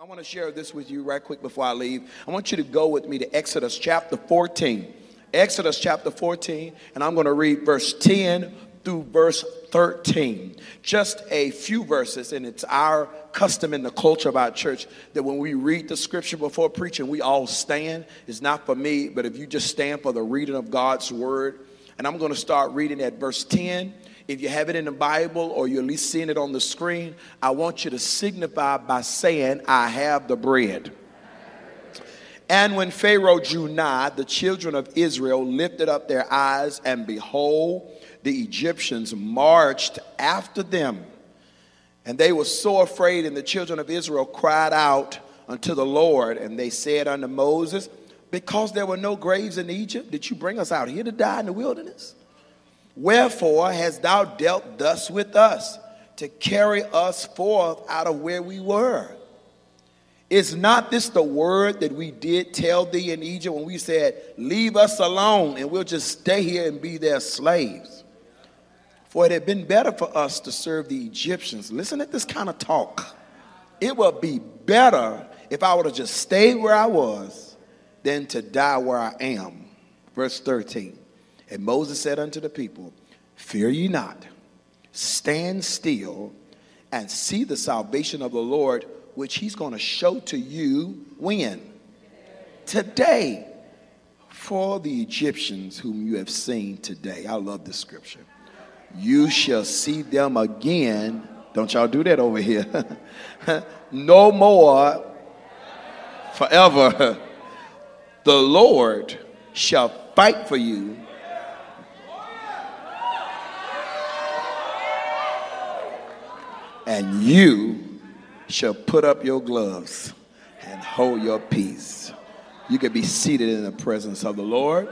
I want to share this with you right quick before I leave. I want you to go with me to Exodus chapter 14. Exodus chapter 14, and I'm going to read verse 10 through verse 13. Just a few verses, and it's our custom in the culture of our church that when we read the scripture before preaching, we all stand. It's not for me, but if you just stand for the reading of God's word. And I'm going to start reading at verse 10. If you have it in the Bible or you're at least seeing it on the screen, I want you to signify by saying, I have the bread. And when Pharaoh drew nigh, the children of Israel lifted up their eyes, and behold, the Egyptians marched after them. And they were so afraid, and the children of Israel cried out unto the Lord. And they said unto Moses, because there were no graves in Egypt, did you bring us out here to die in the wilderness? Wherefore hast thou dealt thus with us, to carry us forth out of where we were? Is not this the word that we did tell thee in Egypt when we said, leave us alone and we'll just stay here and be their slaves? For it had been better for us to serve the Egyptians. Listen at this kind of talk. It would be better if I would have just stayed where I was than to die where I am. Verse 13. And Moses said unto the people, fear ye not, stand still and see the salvation of the Lord, which he's going to show to you when? Today. For the Egyptians whom you have seen today. I love this scripture. You shall see them again. Don't y'all do that over here. No more forever. The Lord shall fight for you. And you shall put up your gloves and hold your peace. You can be seated in the presence of the Lord.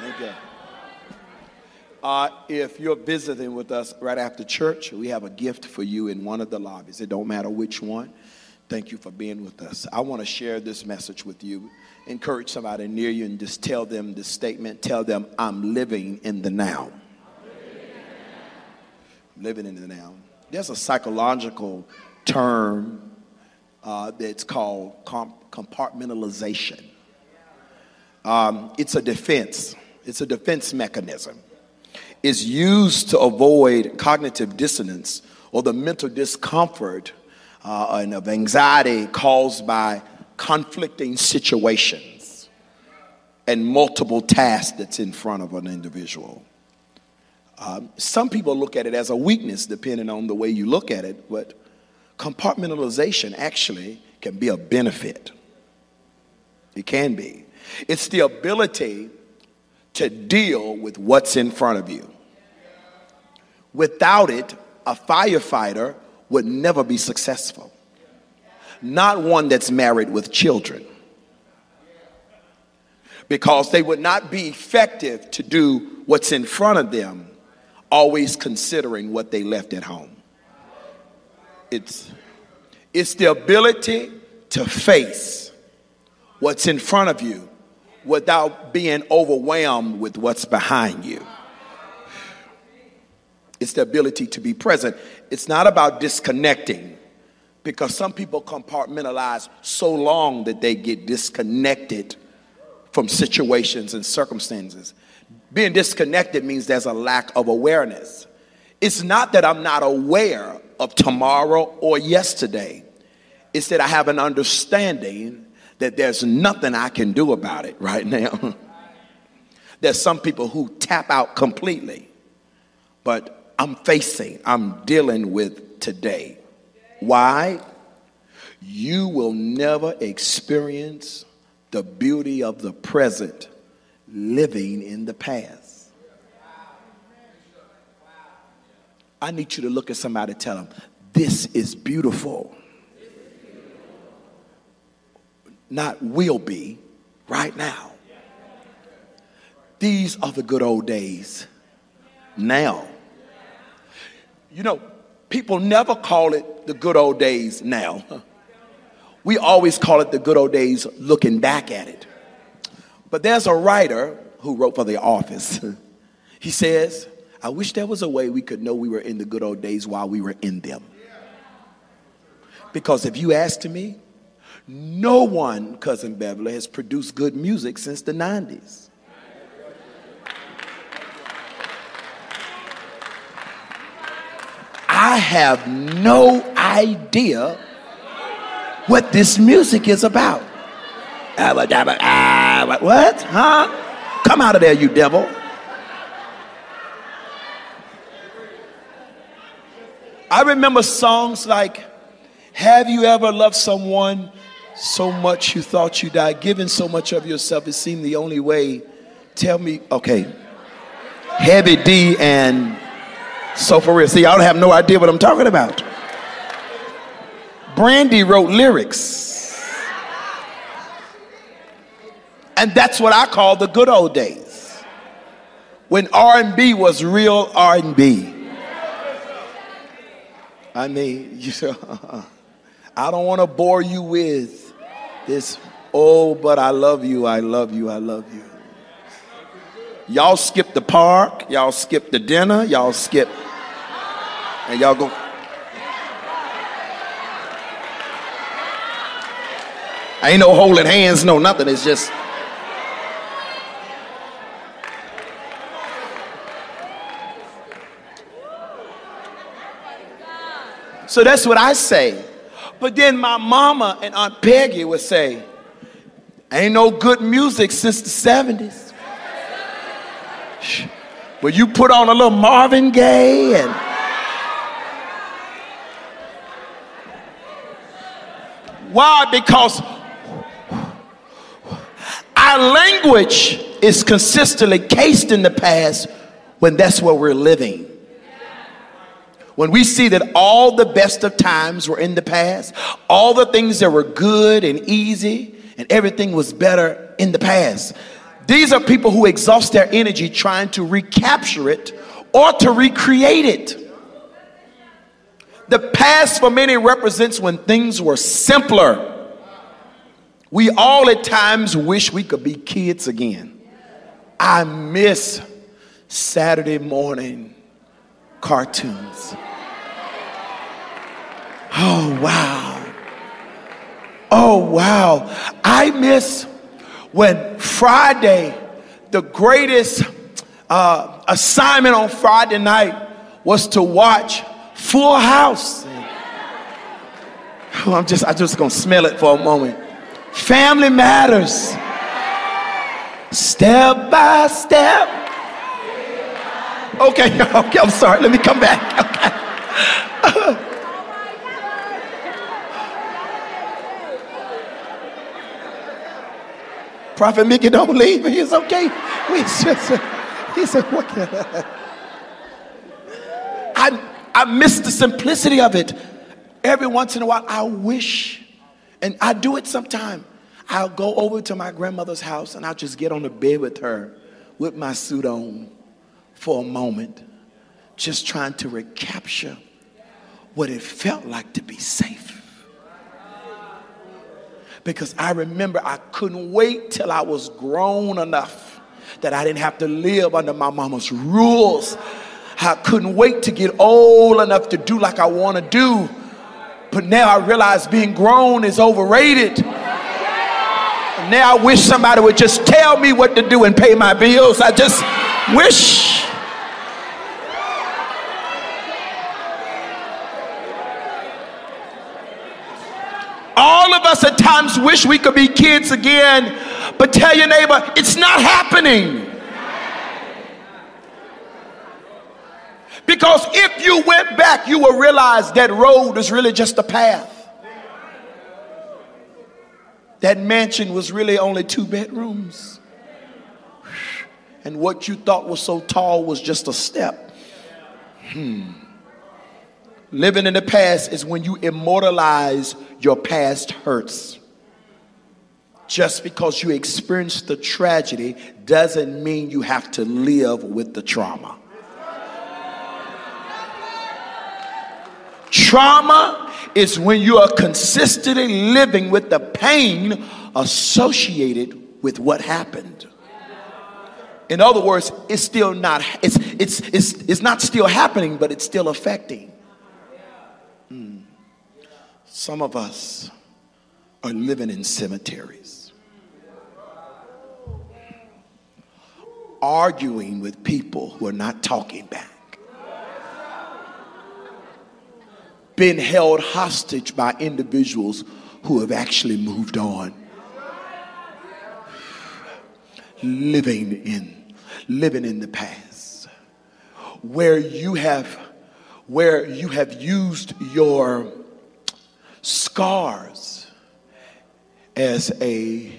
Thank you. If you're visiting with us right after church, we have a gift for you in one of the lobbies. It don't matter which one. Thank you for being with us. I want to share this message with you. Encourage somebody near you and just tell them this statement. Tell them, I'm living in the now. I'm living in the now. There's a psychological term that's called compartmentalization. It's a defense. It's a defense mechanism. It's used to avoid cognitive dissonance or the mental discomfort and of anxiety caused by conflicting situations and multiple tasks that's in front of an individual. Some people look at it as a weakness, depending on the way you look at it, but compartmentalization actually can be a benefit. It can be. It's the ability to deal with what's in front of you. Without it, a firefighter would never be successful. Not one that's married with children. Because they would not be effective to do what's in front of them, always considering what they left at home. It's the ability to face what's in front of you without being overwhelmed with what's behind you. It's the ability to be present. It's not about disconnecting, because some people compartmentalize so long that they get disconnected from situations and circumstances. Being disconnected means there's a lack of awareness. It's not that I'm not aware of tomorrow or yesterday. It's that I have an understanding that there's nothing I can do about it right now. There's some people who tap out completely. But I'm dealing with today. Why? You will never experience the beauty of the present living in the past. I need you to look at somebody and tell them, this is beautiful. Not will be, right now. These are the good old days. Now. You know, people never call it the good old days now. We always call it the good old days looking back at it. But there's a writer who wrote for The Office. He says, I wish there was a way we could know we were in the good old days while we were in them. Because if you ask me, no one, Cousin Beverly, has produced good music since the 90s. I have no idea what this music is about. What? Huh? Come out of there, you devil. I remember songs like, have you ever loved someone so much you thought you died, given so much of yourself, it seemed the only way. Tell me, okay. Heavy D and So For Real. See, I don't have no idea what I'm talking about. Brandy wrote lyrics. And that's what I call the good old days. When R&B was real R&B. I mean, I don't want to bore you with this, oh, but I love you, I love you, I love you. Y'all skip the park, y'all skip the dinner, y'all skip, and y'all go. I ain't no holding hands, no nothing, it's just. So that's what I say. But then my mama and Aunt Peggy would say, ain't no good music since the 70s. Well, you put on a little Marvin Gaye and... Why? Because our language is consistently cased in the past when that's where we're living. When we see that all the best of times were in the past, all the things that were good and easy, and everything was better in the past. These are people who exhaust their energy trying to recapture it or to recreate it. The past for many represents when things were simpler. We all at times wish we could be kids again. I miss Saturday morning cartoons. Oh, wow. Oh, wow. I miss when Friday, the greatest assignment on Friday night was to watch Full House. Oh, I'm just going to smell it for a moment. Family Matters. Step by step. Okay, I'm sorry. Let me come back. Okay. Prophet Mickey, don't leave. It's okay. I miss the simplicity of it. Every once in a while, I wish, and I do it sometime. I'll go over to my grandmother's house, and I'll just get on the bed with her with my suit on. For a moment, just trying to recapture what it felt like to be safe. Because I remember I couldn't wait till I was grown enough that I didn't have to live under my mama's rules. I couldn't wait to get old enough to do like I want to do. But now I realize being grown is overrated. And now I wish somebody would just tell me what to do and pay my bills. I just wish. All of us at times wish we could be kids again, but tell your neighbor, it's not happening. Because if you went back, you will realize that road is really just a path. That mansion was really only 2 bedrooms. And what you thought was so tall was just a step. Living in the past is when you immortalize your past hurts. Just because you experienced the tragedy doesn't mean you have to live with the trauma. Trauma is when you are consistently living with the pain associated with what happened. In other words, it's still not, it's not still happening, but it's still affecting. Some of us are living in cemeteries, arguing with people who are not talking back, being held hostage by individuals who have actually moved on, living in the past, where you have used your scars as a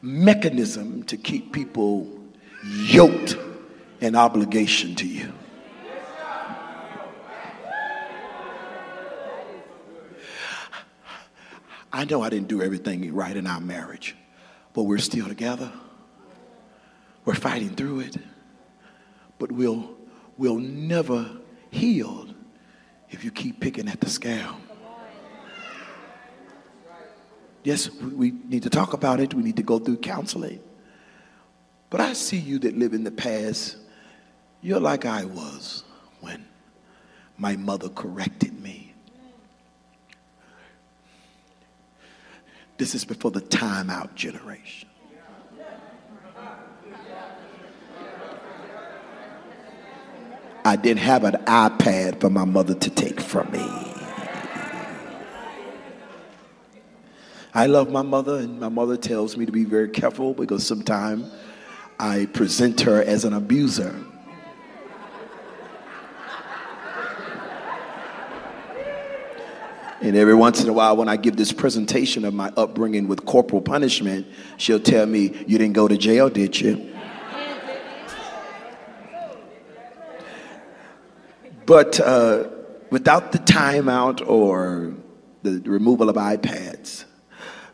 mechanism to keep people yoked in obligation to you. I know I didn't do everything right in our marriage, but we're still together. We're fighting through it, but we'll never heal if you keep picking at the scale. Yes, we need to talk about it. We need to go through counseling. But I see you that live in the past. You're like I was when my mother corrected me. This is before the timeout generation. I didn't have an iPad for my mother to take from me. I love my mother, and my mother tells me to be very careful because sometimes I present her as an abuser. And every once in a while when I give this presentation of my upbringing with corporal punishment, she'll tell me, "You didn't go to jail, did you?" But without the timeout or the removal of iPads,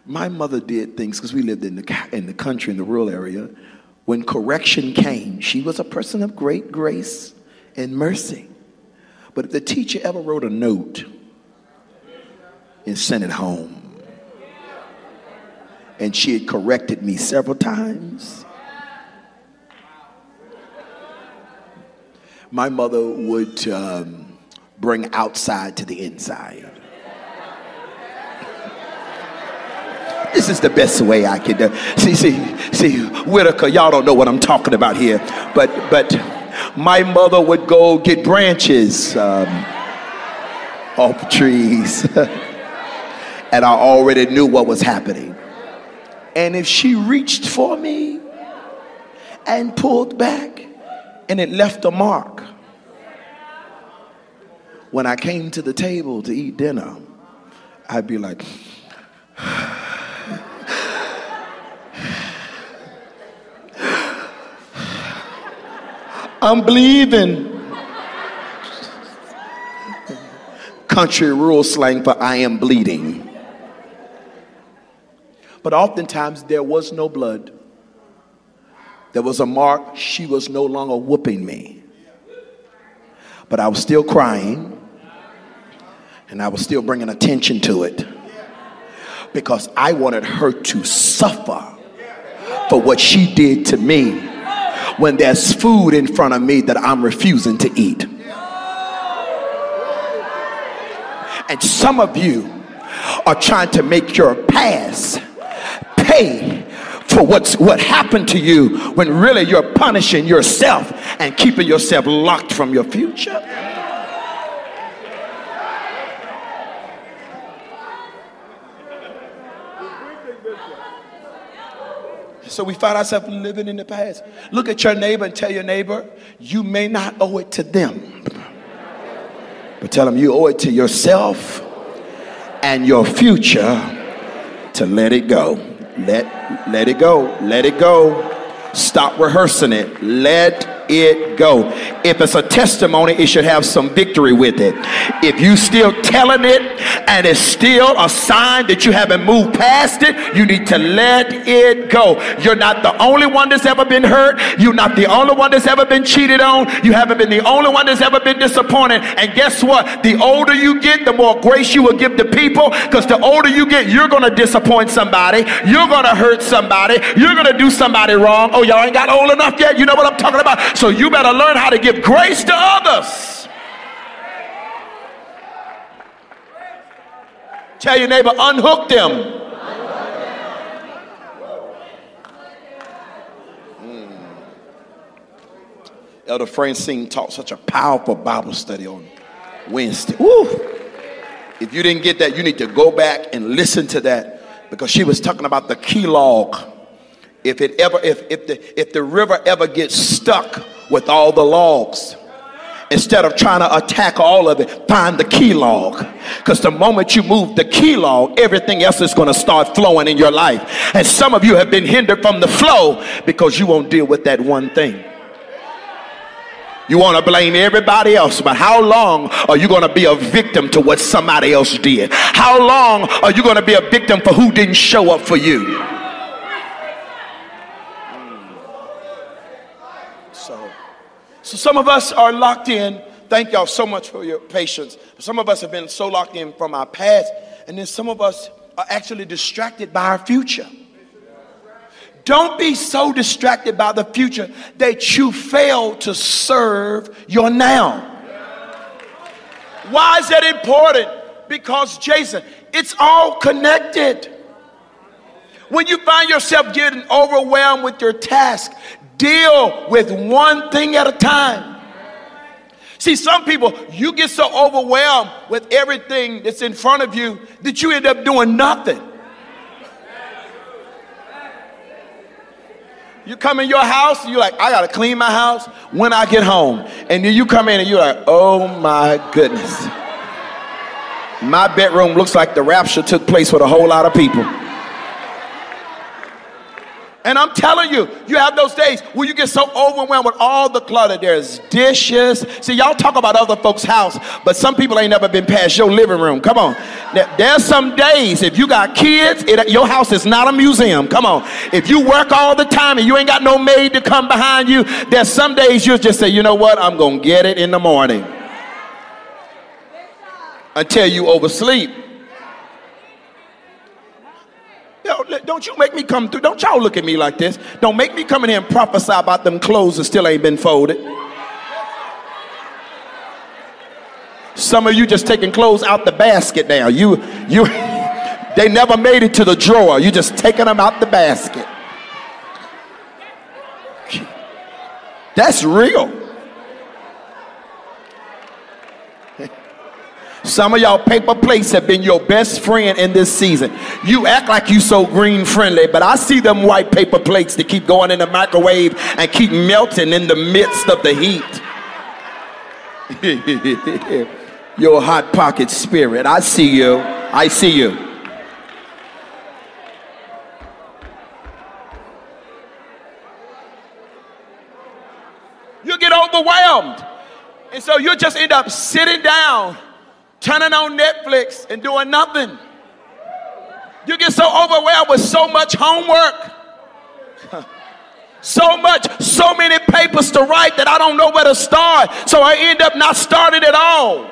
my mother did things, because we lived in the country, in the rural area. When correction came, she was a person of great grace and mercy. But if the teacher ever wrote a note and sent it home, and she had corrected me several times, my mother would bring outside to the inside. This is the best way I could do. See, Whitaker, y'all don't know what I'm talking about here. But my mother would go get branches off trees. And I already knew what was happening. And if she reached for me and pulled back, and it left a mark. When I came to the table to eat dinner, I'd be like, I'm bleeding. Country rural slang for I am bleeding. But oftentimes there was no blood. There was a mark. She was no longer whooping me. But I was still crying. And I was still bringing attention to it. Because I wanted her to suffer for what she did to me. When there's food in front of me that I'm refusing to eat. And some of you are trying to make your past pay for what happened to you when really you're punishing yourself and keeping yourself locked from your future. So we find ourselves living in the past. Look at your neighbor and tell your neighbor, you may not owe it to them. But tell them you owe it to yourself and your future to let it go. Let it go. Let it go. Stop rehearsing it. Let it go. If it's a testimony, it should have some victory with it. If you still telling it and it's still a sign that you haven't moved past it, you need to let it go. You're not the only one that's ever been hurt. You're not the only one that's ever been cheated on. You haven't been the only one that's ever been disappointed. And guess what? The older you get, the more grace you will give to people, because the older you get, you're going to disappoint somebody. You're going to hurt somebody. You're going to do somebody wrong. Oh, y'all ain't got old enough yet? You know what I'm talking about? So you better learn how to give grace to others. Tell your neighbor, unhook them. Elder Francine taught such a powerful Bible study on Wednesday. Woo. If you didn't get that, you need to go back and listen to that, because she was talking about the key log. If the river ever gets stuck with all the logs, instead of trying to attack all of it, find the key log. Because the moment you move the key log, everything else is going to start flowing in your life. And some of you have been hindered from the flow because you won't deal with that one thing. You want to blame everybody else, but how long are you going to be a victim to what somebody else did? How long are you going to be a victim for who didn't show up for you? So some of us are locked in. Thank y'all so much for your patience. Some of us have been so locked in from our past, and then some of us are actually distracted by our future. Don't be so distracted by the future that you fail to serve your now. Why is that important? Because, Jason, it's all connected. When you find yourself getting overwhelmed with your task, deal with one thing at a time. See, some people, you get so overwhelmed with everything that's in front of you that you end up doing nothing. You come in your house and you're like, I gotta clean my house when I get home. And then you come in and you're like, oh my goodness. My bedroom looks like the rapture took place with a whole lot of people. And I'm telling you, you have those days where you get so overwhelmed with all the clutter. There's dishes. See, y'all talk about other folks' house, but some people ain't never been past your living room. Come on. There's some days, if you got kids, your house is not a museum. Come on. If you work all the time and you ain't got no maid to come behind you, there's some days you'll just say, you know what? I'm going to get it in the morning. Until you oversleep. Don't you make me come through. Don't y'all look at me like this. Don't make me come in here and prophesy about them clothes that still ain't been folded. Some of you just taking clothes out the basket now. They never made it to the drawer. You just taking them out the basket. That's real. Some of y'all paper plates have been your best friend in this season. You act like you so green friendly, but I see them white paper plates that keep going in the microwave and keep melting in the midst of the heat. Your hot pocket spirit. I see you. I see you. You get overwhelmed. And so you just end up sitting down, turning on Netflix and doing nothing. You get so overwhelmed with so much homework. So many papers to write that I don't know where to start. So I end up not starting at all.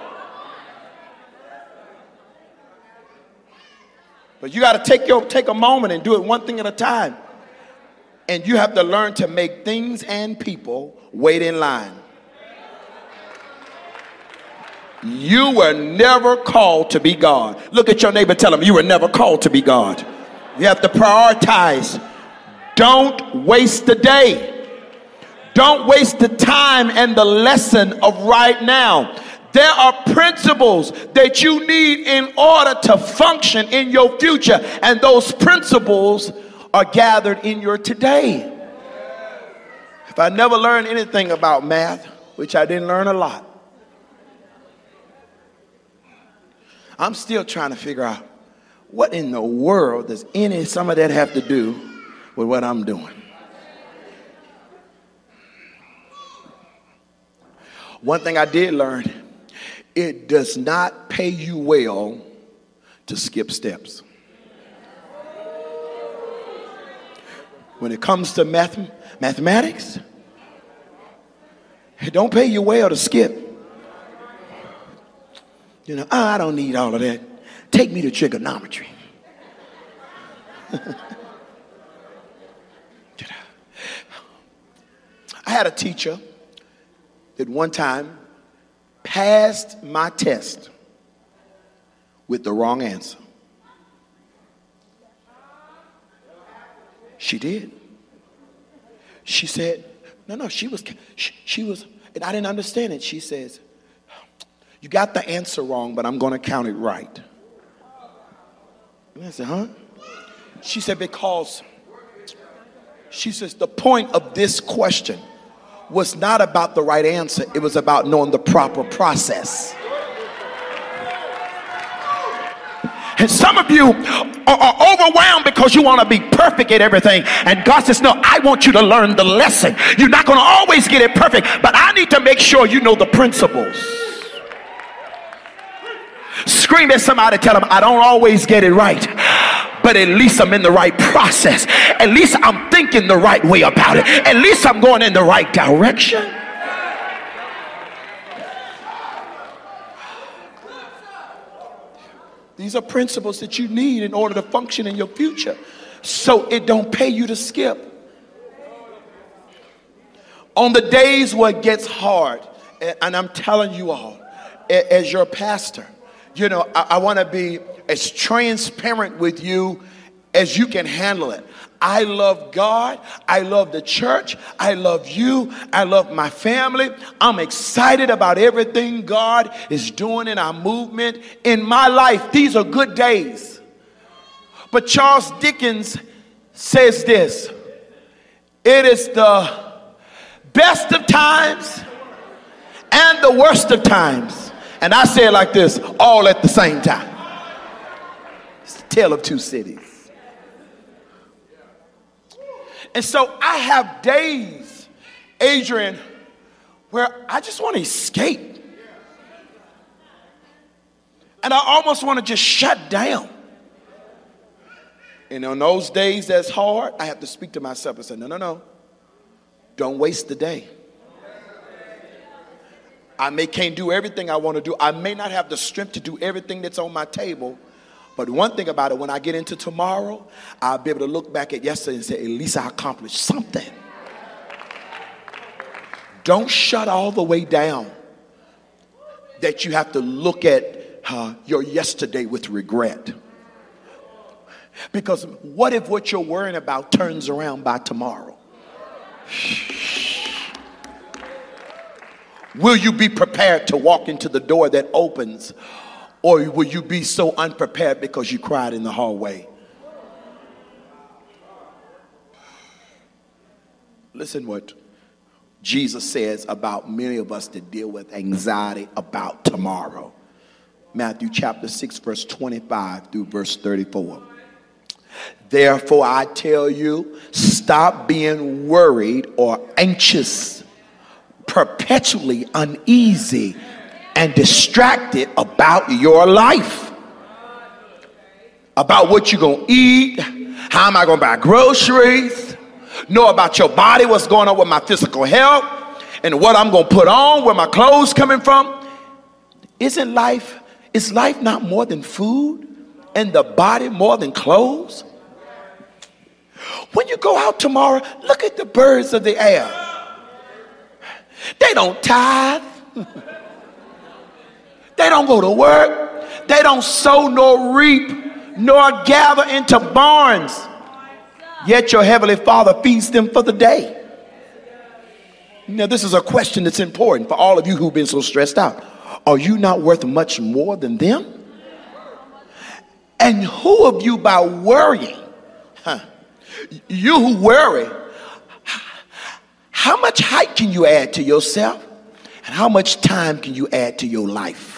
But you got to take a moment and do it one thing at a time. And you have to learn to make things and people wait in line. You were never called to be God. Look at your neighbor, tell him, you were never called to be God. You have to prioritize. Don't waste the day. Don't waste the time and the lesson of right now. There are principles that you need in order to function in your future, and those principles are gathered in your today. If I never learned anything about math, which I didn't learn a lot, I'm still trying to figure out what in the world does some of that have to do with what I'm doing. One thing I did learn, it does not pay you well to skip steps. When it comes to mathematics, it don't pay you well to skip. You know, I don't need all of that. Take me to trigonometry. I had a teacher that one time passed my test with the wrong answer. She did. She said, no, she was, and I didn't understand it. She says, you got the answer wrong, but I'm going to count it right. And I said, huh? She said, because, she says, the point of this question was not about the right answer. It was about knowing the proper process. And some of you are overwhelmed because you want to be perfect at everything. And God says, no, I want you to learn the lesson. You're not going to always get it perfect, but I need to make sure you know the principles. Scream at somebody, tell them, I don't always get it right, but at least I'm in the right process. At least I'm thinking the right way about it. At least I'm going in the right direction. These are principles that you need in order to function in your future, so it don't pay you to skip. On the days where it gets hard, and I'm telling you all, as your pastor, you know, I want to be as transparent with you as you can handle it. I love God. I love the church. I love you. I love my family. I'm excited about everything God is doing in our movement. In my life, these are good days. But Charles Dickens says this: it is the best of times and the worst of times. And I say it like this, all at the same time. It's the tale of two cities. And so I have days, Adrian, where I just want to escape. And I almost want to just shut down. And on those days that's hard, I have to speak to myself and say, no. Don't waste the day. I can't do everything I want to do. I may not have the strength to do everything that's on my table. But one thing about it, when I get into tomorrow, I'll be able to look back at yesterday and say, at least I accomplished something. Don't shut all the way down that you have to look at your yesterday with regret. Because what if what you're worrying about turns around by tomorrow? Will you be prepared to walk into the door that opens? Or will you be so unprepared because you cried in the hallway? Listen what Jesus says about many of us that deal with anxiety about tomorrow. Matthew chapter 6, verse 25 through verse 34. Therefore, I tell you, stop being worried or anxious, perpetually uneasy, and distracted about your life, about what you're going to eat, how am I going to buy groceries, know about your body, what's going on with my physical health, and what I'm going to put on, where my clothes coming from. Is life not more than food, and the body more than clothes? When you go out tomorrow, look at the birds of the air. They don't tithe. They don't go to work. They don't sow nor reap nor gather into barns. Yet your heavenly Father feeds them for the day. Now, this is a question that's important for all of you who've been so stressed out. Are you not worth much more than them? And who of you by worrying, you who worry, how much height can you add to yourself? And how much time can you add to your life?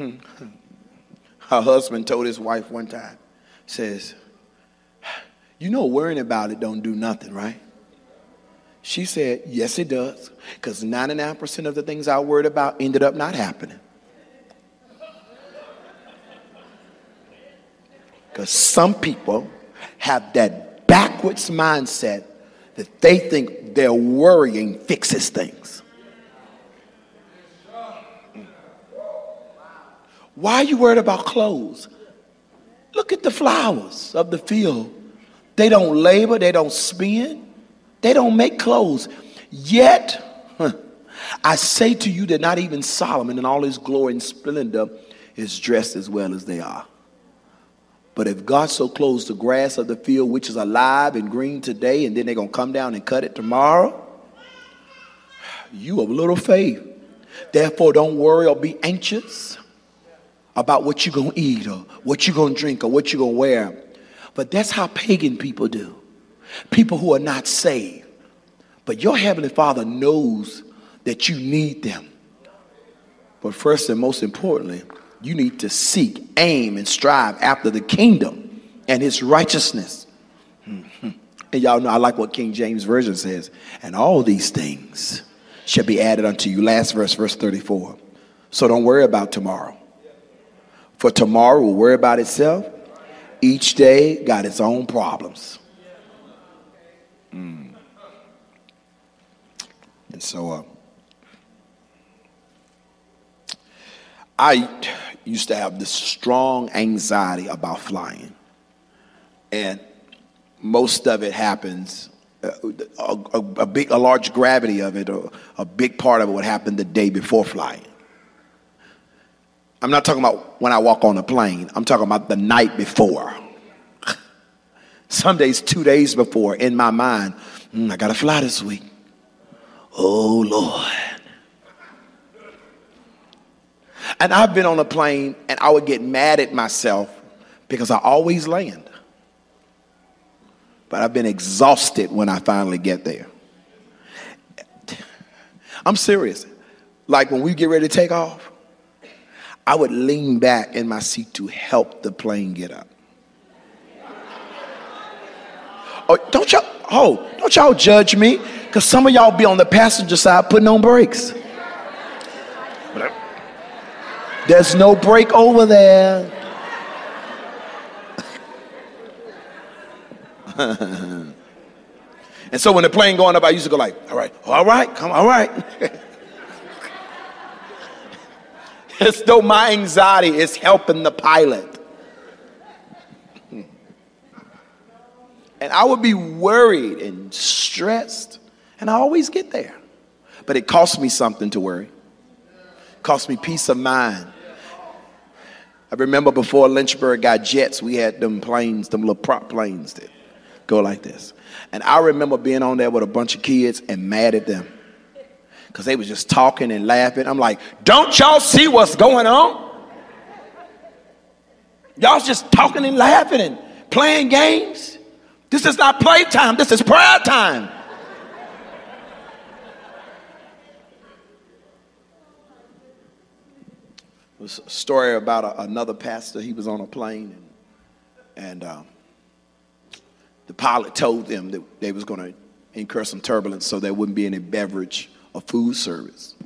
Her husband told his wife one time, says, you know worrying about it don't do nothing, right? She said, yes, it does, because 99% of the things I worried about ended up not happening. Because some people have that backwards mindset that they think their worrying fixes things. Why are you worried about clothes? Look at the flowers of the field. They don't labor. They don't spin. They don't make clothes. Yet, I say to you that not even Solomon in all his glory and splendor is dressed as well as they are. But if God so clothes the grass of the field, which is alive and green today, and then they're going to come down and cut it tomorrow, you have little faith. Therefore, don't worry or be anxious about what you're going to eat or what you're going to drink or what you're going to wear. But that's how pagan people do. People who are not saved. But your Heavenly Father knows that you need them. But first and most importantly, you need to seek, aim, and strive after the kingdom and his righteousness. Mm-hmm. And y'all know I like what King James Version says. And all these things shall be added unto you. Last verse, verse 34. So don't worry about tomorrow. For tomorrow will worry about itself. Each day got its own problems. Mm. And so, I used to have this strong anxiety about flying, and most of it happens, a large gravity of it, or a big part of it would happen the day before flying. I'm not talking about when I walk on a plane. I'm talking about the night before. Some days, 2 days before, in my mind, I got to fly this week. Oh, Lord. And I've been on a plane, and I would get mad at myself because I always land. But I've been exhausted when I finally get there. I'm serious. Like when we get ready to take off, I would lean back in my seat to help the plane get up. Don't y'all judge me, because some of y'all be on the passenger side putting on brakes. There's no break over there. And so when the plane going up, I used to go like, all right, come, all right. As though my anxiety is helping the pilot. And I would be worried and stressed, and I always get there. But it cost me something to worry. It cost me peace of mind. I remember before Lynchburg got jets, we had them planes, them little prop planes that go like this. And I remember being on there with a bunch of kids and mad at them because they was just talking and laughing. I'm like, don't y'all see what's going on? Y'all just talking and laughing and playing games. This is not playtime. This is prayer time. It was a story about another pastor. He was on a plane, and the pilot told them that they was going to incur some turbulence, so there wouldn't be any beverage or food service.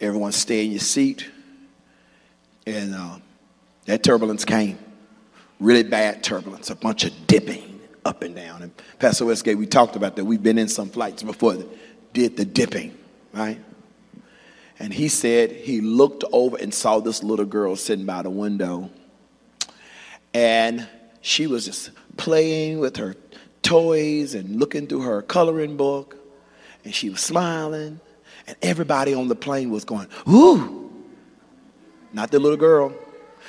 Everyone stay in your seat, and that turbulence came. Really bad turbulence, a bunch of dipping up and down. And Pastor Westgate, we talked about that. We've been in some flights before that did the dipping, right? And he said he looked over and saw this little girl sitting by the window. And she was just playing with her toys and looking through her coloring book. And she was smiling. And everybody on the plane was going, ooh. Not the little girl.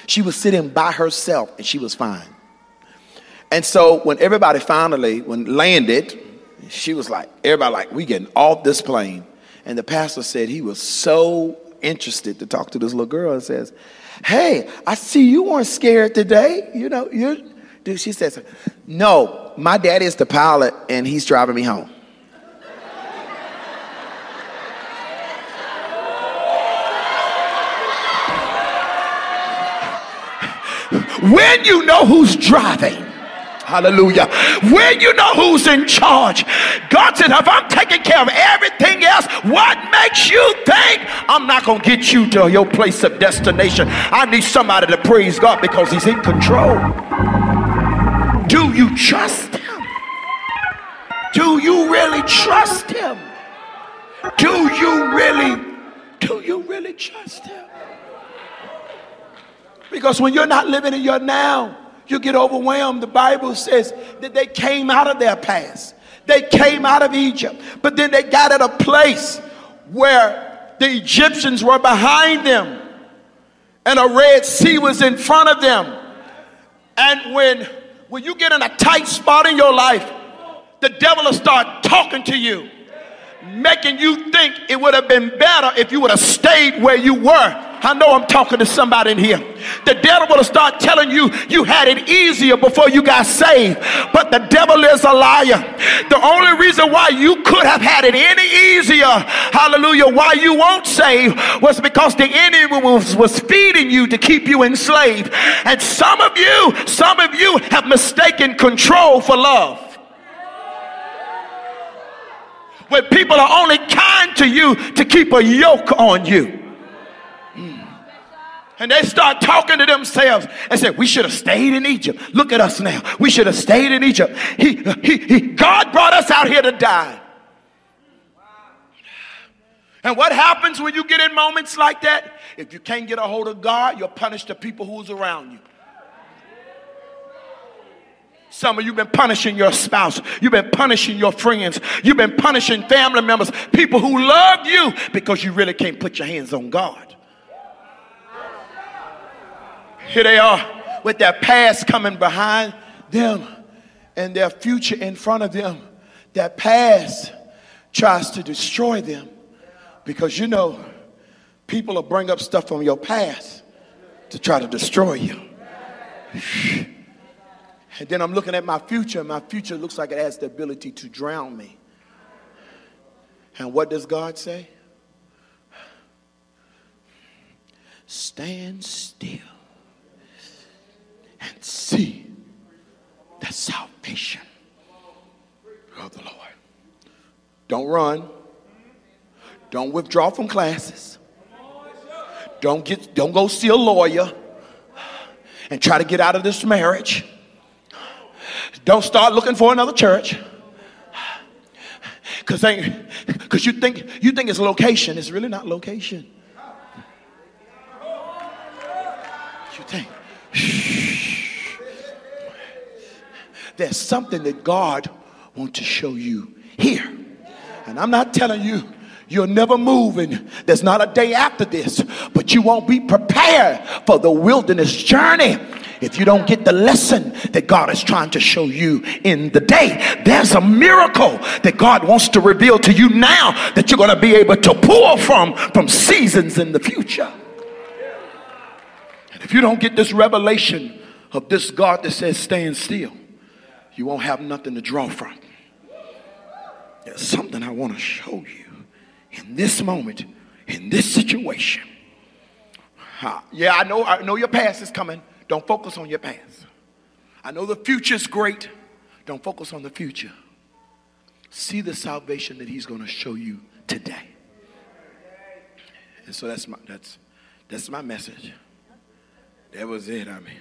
She was sitting by herself, and she was fine. And so when everybody finally landed, she was like, everybody like, we getting off this plane. And the pastor said he was so interested to talk to this little girl and says, hey, I see you weren't scared today. You know, she says, no, my dad is the pilot and he's driving me home. When you know who's driving. Hallelujah. When you know who's in charge, God said, if I'm taking care of everything else, what makes you think I'm not going to get you to your place of destination? I need somebody to praise God because he's in control. Do you trust him? Do you really trust him? Do you really trust him? Because when you're not living in your now, you get overwhelmed. The Bible says that they came out of their past. They came out of Egypt. But then they got at a place where the Egyptians were behind them. And a Red Sea was in front of them. And when you get in a tight spot in your life, the devil will start talking to you, making you think it would have been better if you would have stayed where you were. I know I'm talking to somebody in here. The devil will start telling you you had it easier before you got saved, but the devil is a liar. The only reason why you could have had it any easier, hallelujah, why you weren't saved, was because the enemy was feeding you to keep you enslaved. And some of you have mistaken control for love. When people are only kind to you to keep a yoke on you. And they start talking to themselves and say, we should have stayed in Egypt. Look at us now. We should have stayed in Egypt. God brought us out here to die. And what happens when you get in moments like that? If you can't get a hold of God, you'll punish the people who's around you. Some of you have been punishing your spouse. You've been punishing your friends. You've been punishing family members, people who loved you, because you really can't put your hands on God. Here they are with their past coming behind them and their future in front of them. Their past tries to destroy them, because you know people will bring up stuff from your past to try to destroy you. And then I'm looking at my future, and my future looks like it has the ability to drown me. And what does God say? Stand still and see the salvation of the Lord. Don't run. Don't withdraw from classes. Don't go see a lawyer and try to get out of this marriage. Don't start looking for another church, because you think it's location. It's really not location. You think there's something that God wants to show you here, and I'm not telling you you'll never move, and there's not a day after this, but you won't be prepared for the wilderness journey if you don't get the lesson that God is trying to show you in the day. There's a miracle that God wants to reveal to you now that you're going to be able to pull from seasons in the future. And if you don't get this revelation of this God that says stand still, you won't have nothing to draw from. There's something I want to show you in this moment, in this situation. Yeah, I know your past is coming. Don't focus on your past. I know the future is great. Don't focus on the future. See the salvation that He's going to show you today. And so that's my message. That was it. I mean,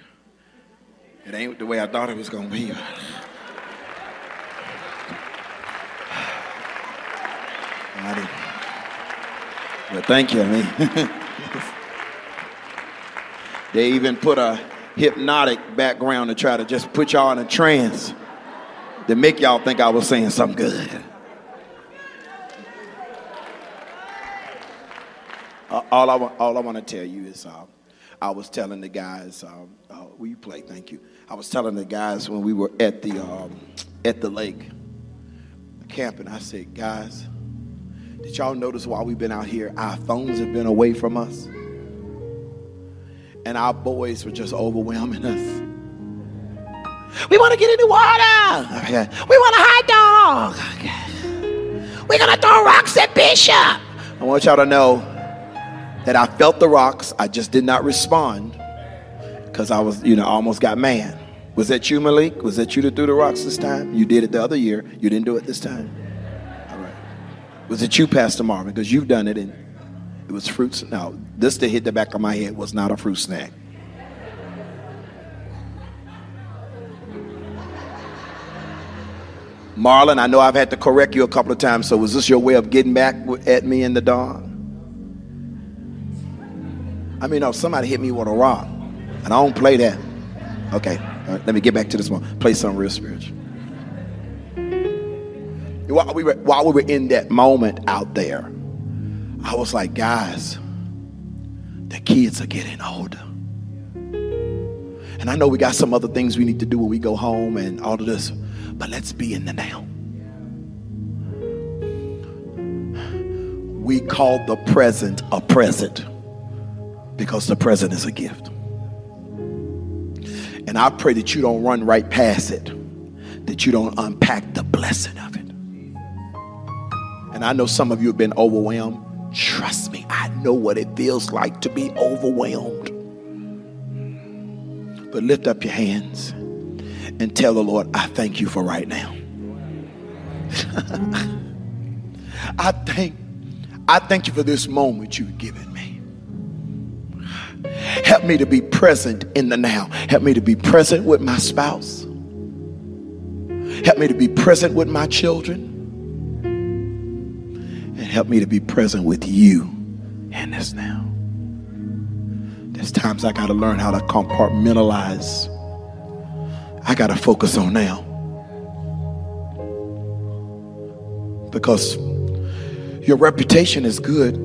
it ain't the way I thought it was going to be. I didn't. Well, thank you. I mean, they even put a hypnotic background to try to just put y'all in a trance to make y'all think I was saying something good. All I want to tell you is I was telling the guys, will you play? Thank you. I was telling the guys when we were at the lake camping, I said, guys, did y'all notice while we've been out here, our phones have been away from us? And our boys were just overwhelming us. We want to get in the water. Okay. We want a hot dog. Okay. We're going to throw rocks at Bishop. I want y'all to know that I felt the rocks. I just did not respond because I was, almost got mad. Was that you, Malik? Was that you that threw the rocks this time? You did it the other year. You didn't do it this time. All right. Was it you, Pastor Marvin? Because you've done it in... It was fruits. No, this that hit the back of my head was not a fruit snack. Marlon, I know I've had to correct you a couple of times, so was this your way of getting back at me in the dawn? I mean, no, somebody hit me with a rock, and I don't play that. Okay, all right, let me get back to this one. Play something real spiritual. While we were in that moment out there, I was like, guys, the kids are getting older. And I know we got some other things we need to do when we go home and all of this, but let's be in the now. We call the present a present because the present is a gift. And I pray that you don't run right past it, that you don't unpack the blessing of it. And I know some of you have been overwhelmed. Trust me, I know what it feels like to be overwhelmed. But lift up your hands and tell the Lord, I thank you for right now. I thank you for this moment you've given me. Help me to be present in the now. Help me to be present with my spouse. Help me to be present with my children. And help me to be present with you in this now. There's times I got to learn how to compartmentalize. I got to focus on now. Because your reputation is good.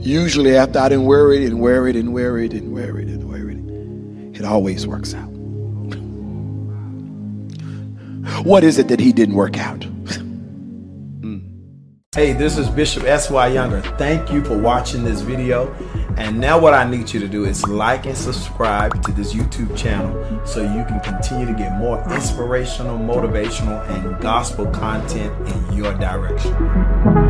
Usually after I done worried and worried and worried and worried and worried, it always works out. What is it that he didn't work out? Hey, this is Bishop S.Y. Younger. Thank you for watching this video. And now what I need you to do is like and subscribe to this YouTube channel so you can continue to get more inspirational, motivational, and gospel content in your direction.